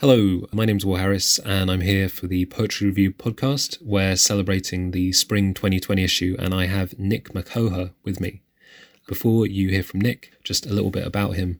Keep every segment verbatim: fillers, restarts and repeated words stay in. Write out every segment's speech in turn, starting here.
Hello, my name's Will Harris, and I'm here for the Poetry Review podcast. We're celebrating the spring twenty twenty issue, and I have Nick Makoha with me. Before you hear from Nick, just a little bit about him.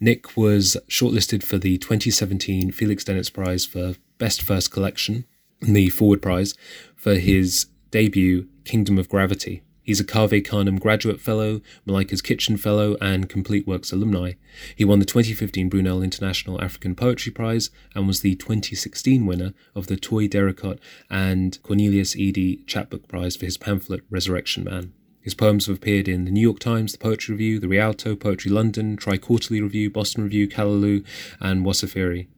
Nick was shortlisted for the twenty seventeen Felix Dennis Prize for Best First Collection, and the Forward Prize, for his debut, Kingdom of Gravity. He's a Cave Canem Graduate Fellow, Malika's Kitchen Fellow, and Complete Works alumni. He won the twenty fifteen Brunel International African Poetry Prize and was the twenty sixteen winner of the Toi Derricotte and Cornelius Eady Chapbook Prize for his pamphlet Resurrection Man. His poems have appeared in The New York Times, The Poetry Review, The Rialto, Poetry London, Tri-Quarterly Review, Boston Review, Kalaloo, and Wasafiri.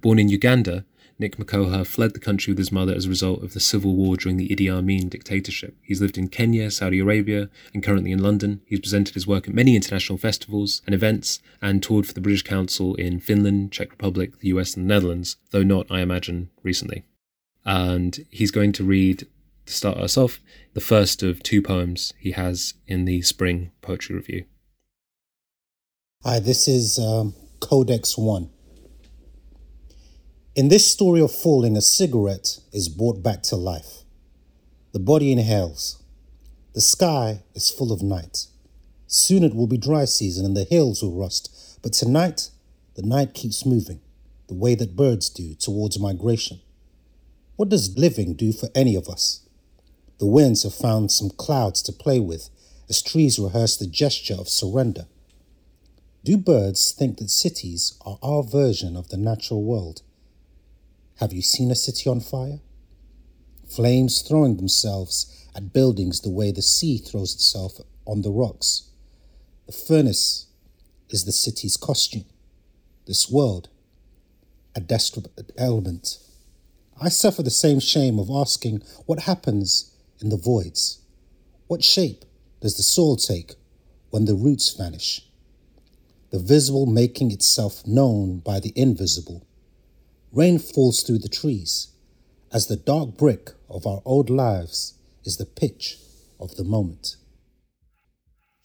Born in Uganda, Nick Makoha fled the country with his mother as a result of the civil war during the Idi Amin dictatorship. He's lived in Kenya, Saudi Arabia, and currently in London. He's presented his work at many international festivals and events, and toured for the British Council in Finland, Czech Republic, the U S, and the Netherlands, though not, I imagine, recently. And he's going to read, to start us off, the first of two poems he has in the Spring Poetry Review. Hi, this is um, Codex one. In this story of falling, a cigarette is brought back to life. The body inhales. The sky is full of night. Soon it will be dry season and the hills will rust. But tonight, the night keeps moving, the way that birds do, towards migration. What does living do for any of us? The winds have found some clouds to play with as trees rehearse the gesture of surrender. Do birds think that cities are our version of the natural world? Have you seen a city on fire? Flames throwing themselves at buildings the way the sea throws itself on the rocks. The furnace is the city's costume. This world, a desperate element. I suffer the same shame of asking what happens in the voids. What shape does the soil take when the roots vanish? The visible making itself known by the invisible. Rain falls through the trees, as the dark brick of our old lives is the pitch of the moment.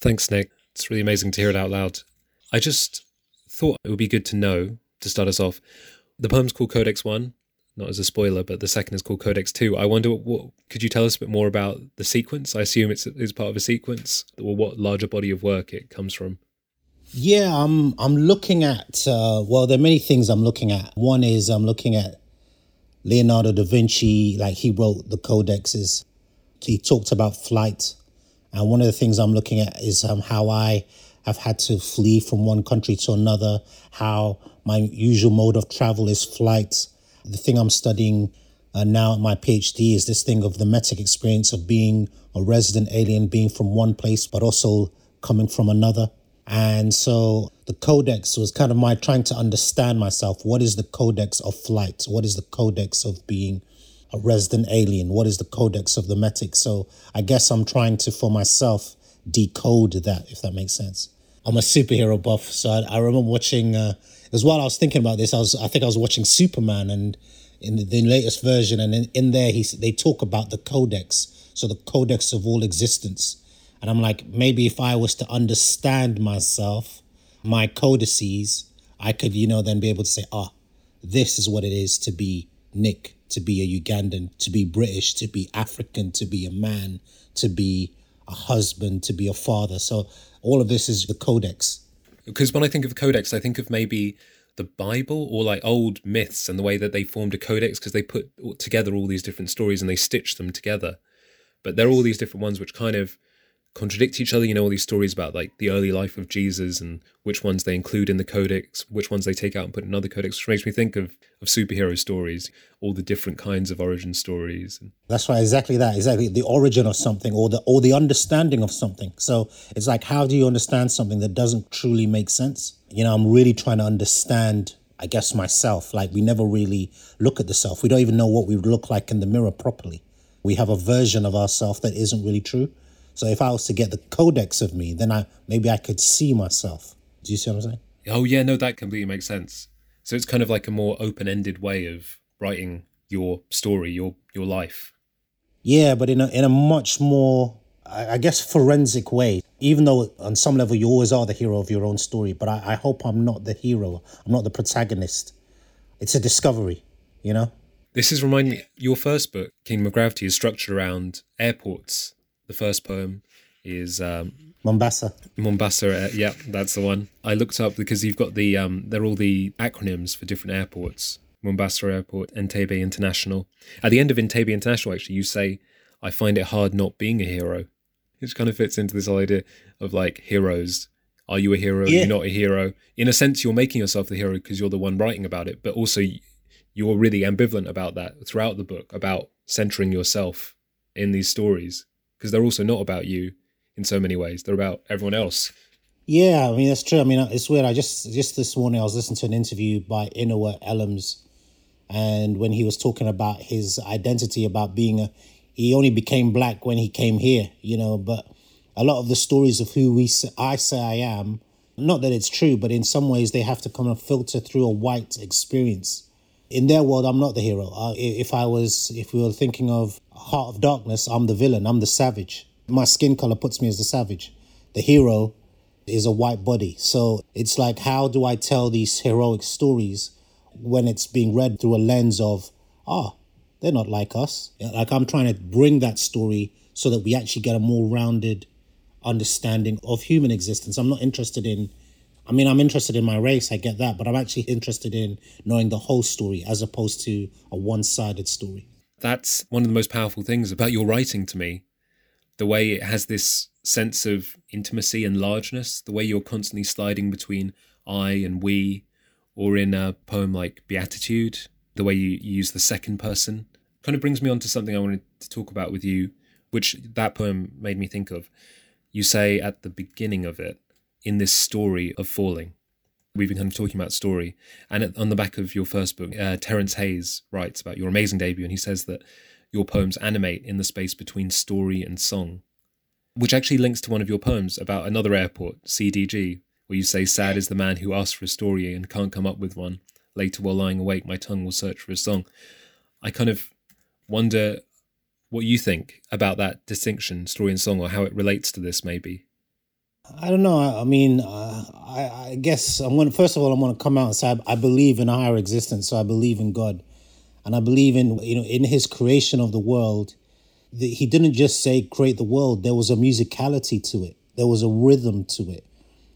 Thanks, Nick. It's really amazing to hear it out loud. I just thought it would be good to know, to start us off, the poem's called Codex one, not as a spoiler, but the second is called Codex two. I wonder, what could you tell us a bit more about the sequence? I assume it's, it's part of a sequence, or what larger body of work it comes from. Yeah, I'm I'm looking at, uh, well, there are many things I'm looking at. One is I'm looking at Leonardo da Vinci, like he wrote the codexes. He talked about flight. And one of the things I'm looking at is um, how I have had to flee from one country to another, how my usual mode of travel is flight. The thing I'm studying uh, now at my PhD is this thing of the metic experience of being a resident alien, being from one place, but also coming from another. And so the codex was kind of my trying to understand myself. What is the codex of flight? What is the codex of being a resident alien? What is the codex of the metic? So I guess I'm trying to, for myself, decode that, if that makes sense. I'm a superhero buff. So I, I remember watching, uh, as while I was thinking about this, I was I think I was watching Superman, and in the, the latest version, and in, in there, he, they talk about the codex. So the codex of all existence. And I'm like, maybe if I was to understand myself, my codices, I could, you know, then be able to say, ah, this is what it is to be Nick, to be a Ugandan, to be British, to be African, to be a man, to be a husband, to be a father. So all of this is the codex. Because when I think of codex, I think of maybe the Bible or like old myths and the way that they formed a codex because they put together all these different stories and they stitched them together. But there are all these different ones which kind of contradict each other, you know, all these stories about like the early life of Jesus and which ones they include in the codex, which ones they take out and put in another codex, which makes me think of, of superhero stories, all the different kinds of origin stories. That's right, exactly that, exactly the origin of something or the or the understanding of something. So it's like, how do you understand something that doesn't truly make sense? You know, I'm really trying to understand, I guess, myself. Like we never really look at the self. We don't even know what we would look like in the mirror properly. We have a version of ourselves that isn't really true. So if I was to get the codex of me, then I maybe I could see myself. Do you see what I'm saying? Oh, yeah, no, that completely makes sense. So it's kind of like a more open-ended way of writing your story, your your life. Yeah, but in a, in a much more, I guess, forensic way, even though on some level you always are the hero of your own story. But I, I hope I'm not the hero. I'm not the protagonist. it's a discovery, you know? This is reminding me, your first book, Kingdom of Gravity, is structured around airports. The first poem is... Um, Mombasa. Mombasa, uh, yeah, that's the one. I looked up because you've got the... Um, they're all the acronyms for different airports. Mombasa Airport, Entebbe International. At the end of Entebbe International, actually, you say, I find it hard not being a hero. Which kind of fits into this idea of, like, heroes. Are you a hero? Yeah. You're not a hero. In a sense, you're making yourself the hero because you're the one writing about it, but also... You're really ambivalent about that throughout the book, about centering yourself in these stories, because they're also not about you in so many ways. They're about everyone else. Yeah, I mean, that's true. I mean, it's weird. I just just this morning, I was listening to an interview by Inua Ellams, and when he was talking about his identity, about being a... He only became black when he came here, you know, but a lot of the stories of who we I say I am, not that it's true, but in some ways, they have to kind of filter through a white experience. In their world, I'm not the hero. Uh, if I was, if we were thinking of Heart of Darkness, I'm the villain. I'm the savage. My skin color puts me as the savage. The hero is a white body. So it's like, how do I tell these heroic stories when it's being read through a lens of, ah, oh, they're not like us. Like, I'm trying to bring that story so that we actually get a more rounded understanding of human existence. I'm not interested in I mean, I'm interested in my race, I get that, but I'm actually interested in knowing the whole story as opposed to a one-sided story. That's one of the most powerful things about your writing to me, the way it has this sense of intimacy and largeness, the way you're constantly sliding between I and we, or in a poem like Beatitude, the way you use the second person, kind of brings me on to something I wanted to talk about with you, which that poem made me think of. You say at the beginning of it, in this story of falling. We've been kind of talking about story. And at, on the back of your first book, uh, Terence Hayes writes about your amazing debut, and he says that your poems animate in the space between story and song, which actually links to one of your poems about another airport, C D G, where you say, sad is the man who asks for a story and can't come up with one. Later, while lying awake, my tongue will search for a song. I kind of wonder what you think about that distinction, story and song, or how it relates to this maybe. I don't know. I, I mean, uh, I, I guess I'm going to, first of all, I'm going to come out and say I, I believe in a higher existence. So I believe in God, and I believe in, you know, in his creation of the world. The, he didn't just say create the world. There was a musicality to it. There was a rhythm to it.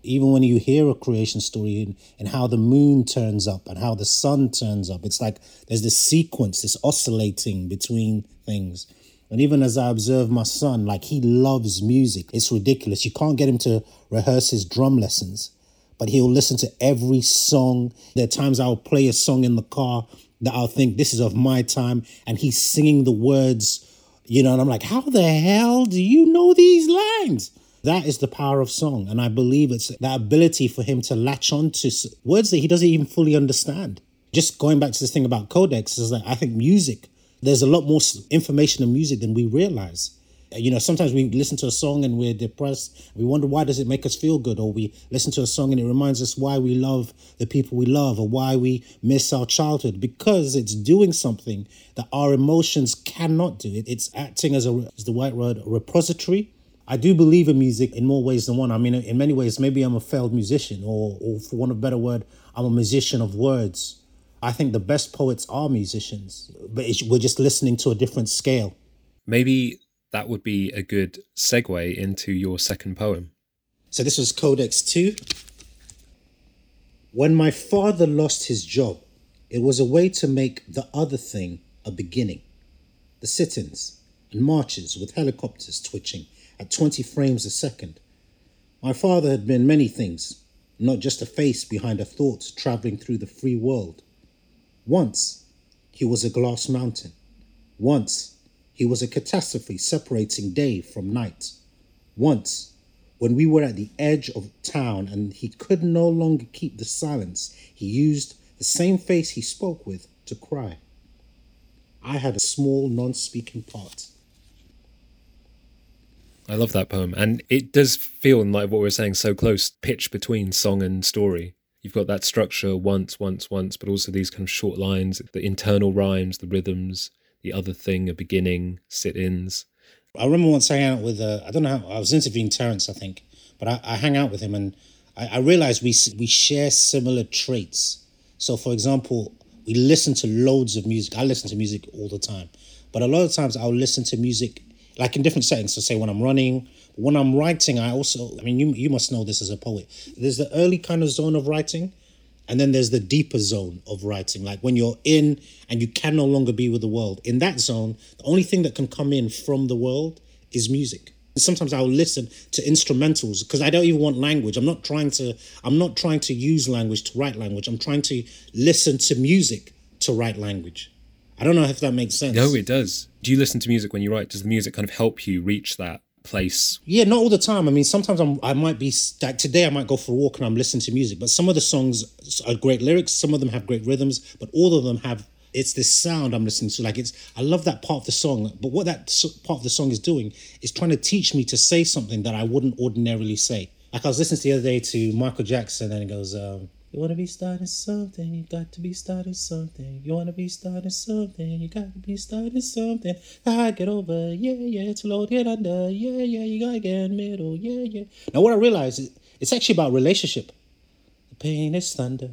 Even when you hear a creation story and, and how the moon turns up and how the sun turns up, it's like there's this sequence, this oscillating between things. And even as I observe my son, like, he loves music. It's ridiculous. You can't get him to rehearse his drum lessons, but he'll listen to every song. There are times I'll play a song in the car that I'll think this is of my time, and he's singing the words, you know, and I'm like, how the hell do you know these lines? That is the power of song. And I believe it's that ability for him to latch on to words that he doesn't even fully understand. Just going back to this thing about Codex, is that I think music... There's a lot more information in music than we realize. You know, sometimes we listen to a song and we're depressed. We wonder, why does it make us feel good? Or we listen to a song and it reminds us why we love the people we love or why we miss our childhood, because it's doing something that our emotions cannot do. It's acting as a, as the white word, a repository. I do believe in music in more ways than one. I mean, in many ways, maybe I'm a failed musician, or, or for want of a better word, I'm a musician of words. I think the best poets are musicians, but it's, we're just listening to a different scale. Maybe that would be a good segue into your second poem. So this was Codex two. When my father lost his job, it was a way to make the other thing a beginning. The sit-ins and marches with helicopters twitching at twenty frames a second. My father had been many things, not just a face behind a thought traveling through the free world. Once, he was a glass mountain. Once, he was a catastrophe separating day from night. Once, when we were at the edge of town and he could no longer keep the silence, he used the same face he spoke with to cry. I had a small, non-speaking part. I love that poem. And it does feel, like what we were saying, so close, pitch between song and story. You've got that structure, once, once, once, but also these kind of short lines, the internal rhymes, the rhythms, the other thing, a beginning, sit-ins. I remember once hanging out with, uh, I don't know how, I was interviewing Terence, I think, but I, I hang out with him and I, I realised we we share similar traits. So, for example, We listen to loads of music. I listen to music all the time. But a lot of times I'll listen to music, like in different settings. So say when I'm running, when I'm writing, I also, I mean, you you must know this as a poet. There's the early kind of zone of writing, and then there's the deeper zone of writing. Like when you're in and you can no longer be with the world. In that zone, the only thing that can come in from the world is music. Sometimes I'll listen to instrumentals because I don't even want language. I'm not trying to, I'm not trying to use language to write language. I'm trying to listen to music to write language. I don't know if that makes sense. No, it does. Do you listen to music when you write? Does the music kind of help you reach that place? Yeah, not all the time. I mean, sometimes I'm, I might be, like today I might go for a walk and I'm listening to music, but some of the songs are great lyrics. Some of them have great rhythms, but all of them have, it's this sound I'm listening to. Like it's, I love that part of the song, but what that part of the song is doing is trying to teach me to say something that I wouldn't ordinarily say. Like I was listening to the other day to Michael Jackson and it goes, um, you want to be starting something, you got to be starting something. You want to be starting something, you got to be starting something. I get over, yeah, yeah, it's low, get under, yeah, yeah, you got to get in the middle, yeah, yeah. Now what I realized is it's actually about relationship. The pain is thunder.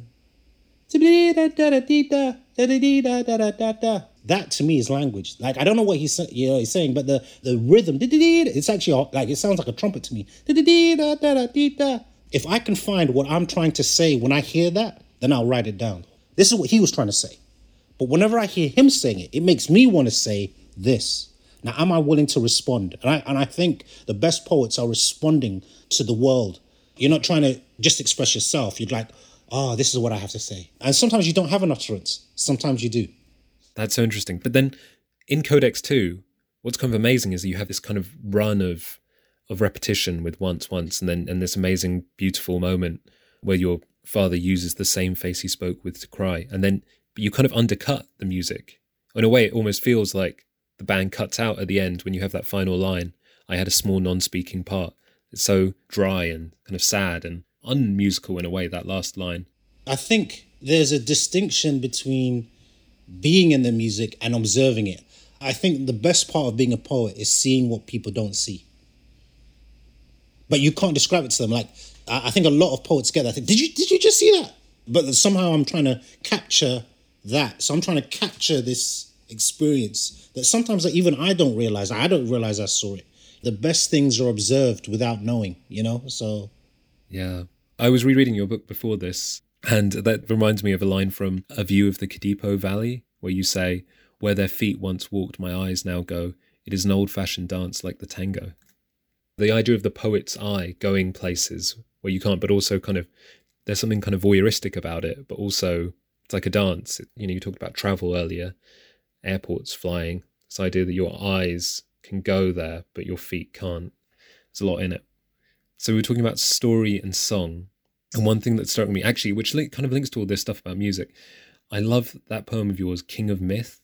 That to me is language. Like I don't know what he's, you know, he's saying, but the, the rhythm, it's actually like it sounds like a trumpet to me. If I can find what I'm trying to say when I hear that, then I'll write it down. This is what he was trying to say. But whenever I hear him saying it, it makes me want to say this. Now, am I willing to respond? And I and I think the best poets are responding to the world. You're not trying to just express yourself. You're like, oh, this is what I have to say. And sometimes you don't have an utterance. Sometimes you do. That's so interesting. But then in Codex two, what's kind of amazing is that you have this kind of run of of repetition with once, once, and then and this amazing, beautiful moment where your father uses the same face he spoke with to cry. And then you kind of undercut the music. In a way, it almost feels like the band cuts out at the end when you have that final line, I had a small non-speaking part. It's so dry and kind of sad and unmusical in a way, that last line. I think there's a distinction between being in the music and observing it. I think the best part of being a poet is seeing what people don't see. But you can't describe it to them. Like, I think a lot of poets get that. Think, did you did you just see that? But somehow I'm trying to capture that. So I'm trying to capture this experience that sometimes even I don't realize. I don't realize I saw it. The best things are observed without knowing, you know? So, yeah. I was rereading your book before this, and that reminds me of a line from A View of the Kadipo Valley, where you say, where their feet once walked, my eyes now go. It is an old-fashioned dance like the tango. The idea of the poet's eye going places where you can't, but also kind of, there's something kind of voyeuristic about it, but also it's like a dance. You know, you talked about travel earlier, airports, flying, this idea that your eyes can go there, but your feet can't. There's a lot in it. So we were talking about story and song. And one thing that struck me, actually, which kind of links to all this stuff about music, I love that poem of yours, King of Myth.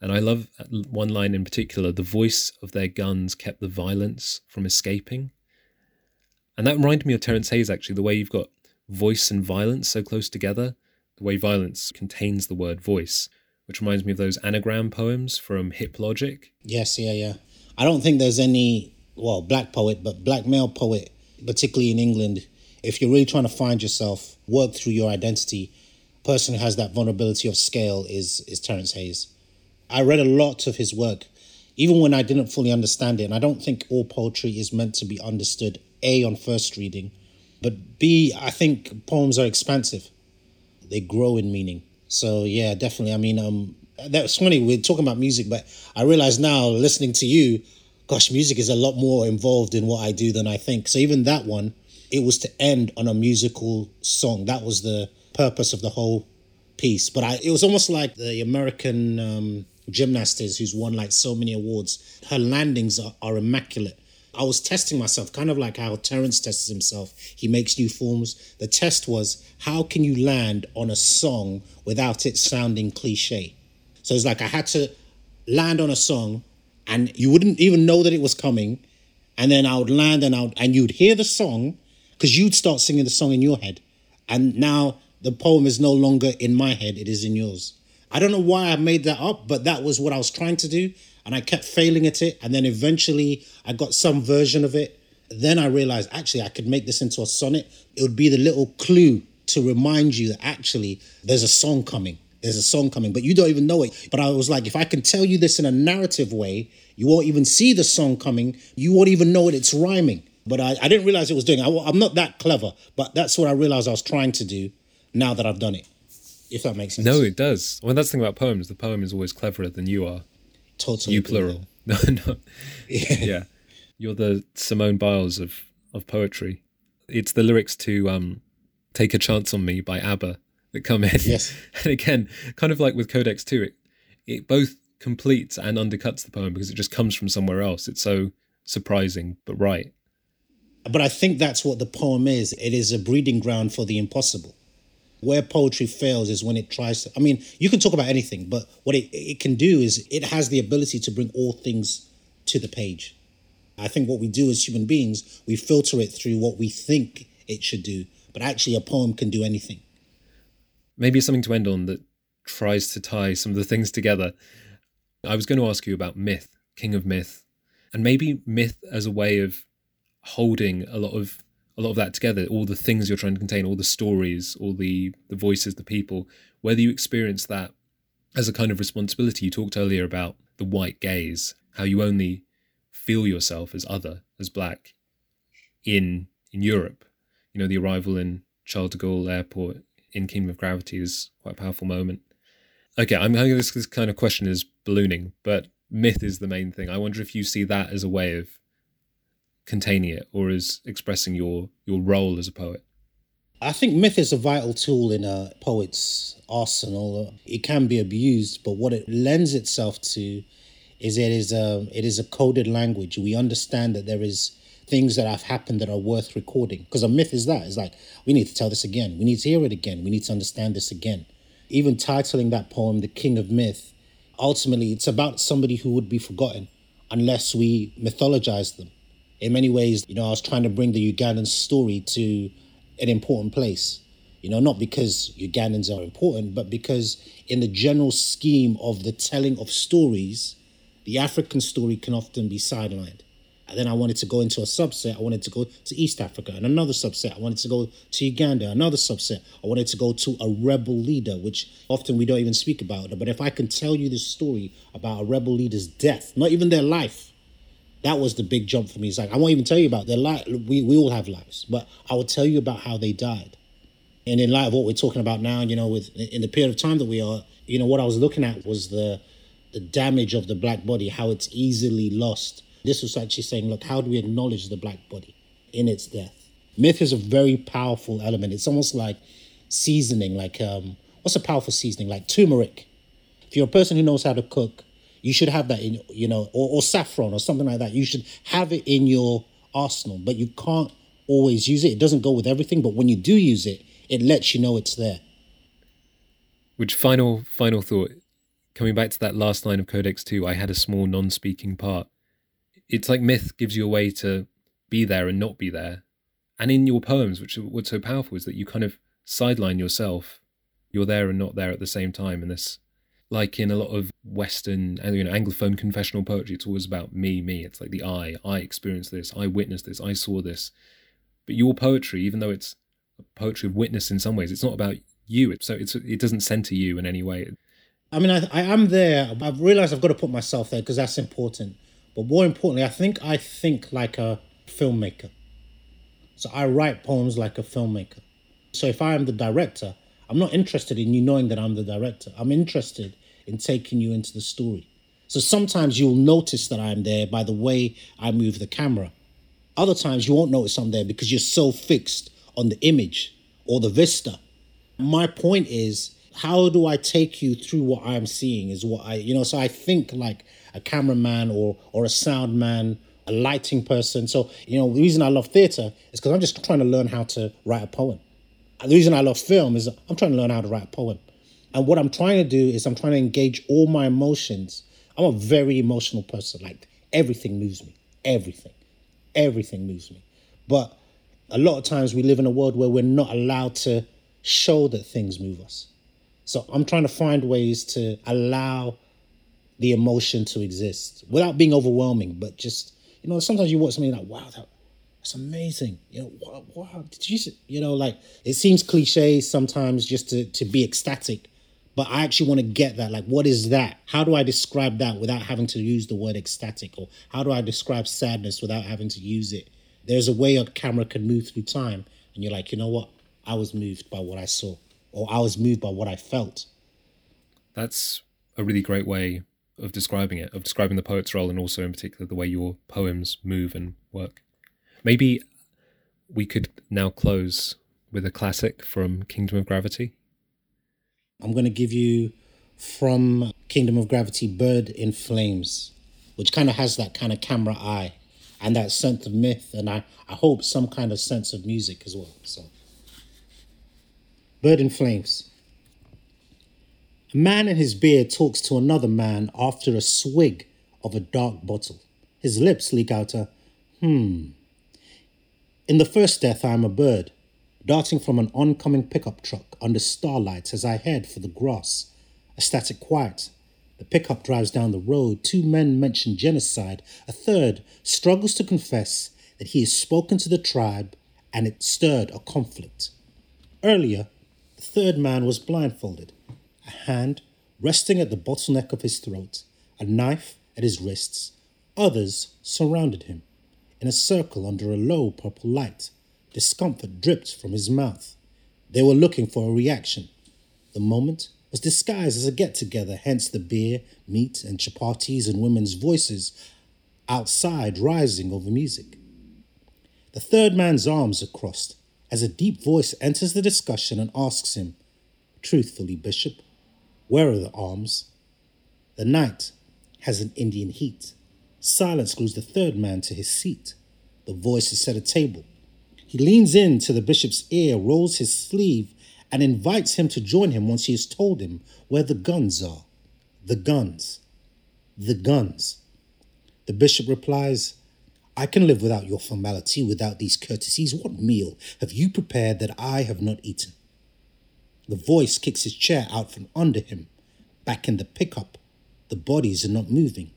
And I love one line in particular, the voice of their guns kept the violence from escaping. And that reminded me of Terence Hayes, actually, the way you've got voice and violence so close together, the way violence contains the word voice, which reminds me of those anagram poems from Hip Logic. Yes, yeah, yeah. I don't think there's any... well, black poet, but black male poet, particularly in England, if you're really trying to find yourself, work through your identity, person who has that vulnerability of scale is is Terence Hayes. I read a lot of his work, even when I didn't fully understand it. And I don't think all poetry is meant to be understood, A, on first reading, but B, I think poems are expansive. They grow in meaning. So, yeah, definitely. I mean, um, that's funny. We're talking about music, but I realize now listening to you, gosh, music is a lot more involved in what I do than I think. So even that one, it was to end on a musical song. That was the purpose of the whole piece. But I, it was almost like the American um, gymnast is who's won like so many awards. Her landings are, are immaculate. I was testing myself, kind of like how Terence tests himself. He makes new forms. The test was, how can you land on a song without it sounding cliche? So it's like I had to land on a song and you wouldn't even know that it was coming. And then I would land and I would, and you'd hear the song because you'd start singing the song in your head. And now the poem is no longer in my head. It is in yours. I don't know why I made that up, but that was what I was trying to do. And I kept failing at it. And then eventually I got some version of it. Then I realized, actually, I could make this into a sonnet. It would be the little clue to remind you that actually there's a song coming. there's a song coming, but you don't even know it. But I was like, if I can tell you this in a narrative way, you won't even see the song coming. You won't even know it. It's rhyming. But I, I didn't realize it was doing it. I, I'm not that clever, but that's what I realized I was trying to do now that I've done it, if that makes sense. No, it does. Well, that's the thing about poems. The poem is always cleverer than you are. Totally. You plural. No, no. Yeah. yeah. You're the Simone Biles of, of poetry. It's the lyrics to um, Take a Chance on Me by ABBA that come in. Yes. And again, kind of like with Codex two, it, it both completes and undercuts the poem because it just comes from somewhere else. It's so surprising, but right. But I think that's what the poem is. It is a breeding ground for the impossible. Where poetry fails is when it tries to... I mean, you can talk about anything, but what it, it can do is it has the ability to bring all things to the page. I think what we do as human beings, we filter it through what we think it should do, but actually a poem can do anything. Maybe something to end on that tries to tie some of the things together. I was going to ask you about myth, King of Myth, and maybe myth as a way of holding a lot of a lot of that together, all the things you're trying to contain, all the stories, all the, the voices, the people, whether you experience that as a kind of responsibility. You talked earlier about the white gaze, how you only feel yourself as other, as black, in in Europe. You know, the arrival in Charles de Gaulle Airport in Kingdom of Gravity is quite a powerful moment. Okay, I'm having this, this kind of question is ballooning, but myth is the main thing. I wonder if you see that as a way of containing it, or as expressing your your role as a poet. I think myth is a vital tool in a poet's arsenal. It can be abused, but what it lends itself to is it is a it is a coded language. We understand that there is things that have happened that are worth recording, because a myth is that. It's like, we need to tell this again. We need to hear it again. We need to understand this again. Even titling that poem, The King of Myth, ultimately it's about somebody who would be forgotten unless we mythologize them. In many ways, you know, I was trying to bring the Ugandan story to an important place. You know, not because Ugandans are important, but because in the general scheme of the telling of stories, the African story can often be sidelined. And then I wanted to go into a subset. I wanted to go to East Africa and another subset. I wanted to go to Uganda, another subset. I wanted to go to a rebel leader, which often we don't even speak about. But if I can tell you this story about a rebel leader's death, not even their life, that was the big jump for me. It's like, I won't even tell you about their life. We we all have lives, but I will tell you about how they died. And in light of what we're talking about now, you know, with in the period of time that we are, you know, what I was looking at was the the damage of the black body, how it's easily lost. This was actually saying, look, how do we acknowledge the black body in its death? Myth is a very powerful element. It's almost like seasoning, like, um, what's a powerful seasoning? Like turmeric. If you're a person who knows how to cook, you should have that in, you know, or, or saffron or something like that. You should have it in your arsenal, but you can't always use it. It doesn't go with everything, but when you do use it, it lets you know it's there. Which final, final thought, coming back to that last line of Codex two, I had a small non-speaking part. It's like myth gives you a way to be there and not be there. And in your poems, which what's so powerful is that you kind of sideline yourself. You're there and not there at the same time in this. Like in a lot of Western, you know, Anglophone confessional poetry, it's always about me, me. It's like the I, I experienced this, I witnessed this, I saw this. But your poetry, even though it's a poetry of witness in some ways, it's not about you. So it's, it doesn't centre you in any way. I mean, I, I am there. I've realised I've got to put myself there because that's important. But more importantly, I think I think like a filmmaker. So I write poems like a filmmaker. So if I am the director, I'm not interested in you knowing that I'm the director. I'm interested in taking you into the story. So sometimes you'll notice that I'm there by the way I move the camera. Other times you won't notice I'm there because you're so fixed on the image or the vista. My point is, how do I take you through what I'm seeing is what I, you know, so I think like a cameraman or or a sound man, a lighting person. So, you know, the reason I love theatre is because I'm just trying to learn how to write a poem. And the reason I love film is I'm trying to learn how to write a poem. And what I'm trying to do is I'm trying to engage all my emotions. I'm a very emotional person. Like everything moves me, everything, everything moves me. But a lot of times we live in a world where we're not allowed to show that things move us. So I'm trying to find ways to allow the emotion to exist without being overwhelming, but just, you know, sometimes you watch something like, wow, that, that's amazing. You know, wow, wow, did you, you know, like it seems cliche sometimes just to, to be ecstatic, But I actually want to get that. Like, what is that? How do I describe that without having to use the word ecstatic? Or how do I describe sadness without having to use it? There's a way a camera can move through time. And you're like, you know what? I was moved by what I saw. Or I was moved by what I felt. That's a really great way of describing it, of describing the poet's role, and also in particular the way your poems move and work. Maybe we could now close with a classic from Kingdom of Gravity. I'm going to give you from Kingdom of Gravity, Bird in Flames, which kind of has that kind of camera eye and that sense of myth, and I, I hope some kind of sense of music as well. So, Bird in Flames. A man in his beer talks to another man after a swig of a dark bottle. His lips leak out a, hmm. In the first death, I am a bird, darting from an oncoming pickup truck under starlight as I head for the grass. A static quiet. The pickup drives down the road. Two men mention genocide. A third struggles to confess that he has spoken to the tribe and it stirred a conflict. Earlier, the third man was blindfolded. A hand resting at the bottleneck of his throat, a knife at his wrists. Others surrounded him, in a circle under a low purple light. Discomfort dripped from his mouth. They were looking for a reaction. The moment was disguised as a get-together, hence the beer, meat and chapatis and women's voices outside rising over music. The third man's arms are crossed as a deep voice enters the discussion and asks him, "Truthfully, Bishop, where are the arms?" The night has an Indian heat. Silence glues the third man to his seat. The voice is set at table. He leans in to the bishop's ear, rolls his sleeve, and invites him to join him once he has told him where the guns are. The guns. The guns. The bishop replies, "I can live without your formality, without these courtesies. What meal have you prepared that I have not eaten?" The voice kicks his chair out from under him. Back in the pickup, the bodies are not moving.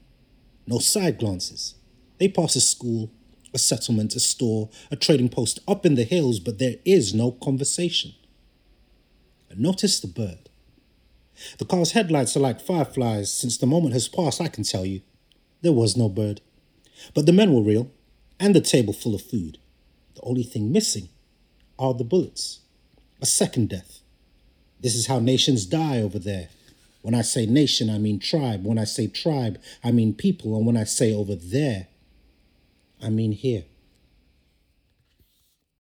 No side glances. They pass a school, a settlement, a store, a trading post up in the hills, but there is no conversation. And notice the bird. The car's headlights are like fireflies. Since the moment has passed, I can tell you, there was no bird. But the men were real, and the table full of food. The only thing missing are the bullets. A second death. This is how nations die over there. When I say nation, I mean tribe. When I say tribe, I mean people. And when I say over there, I mean here.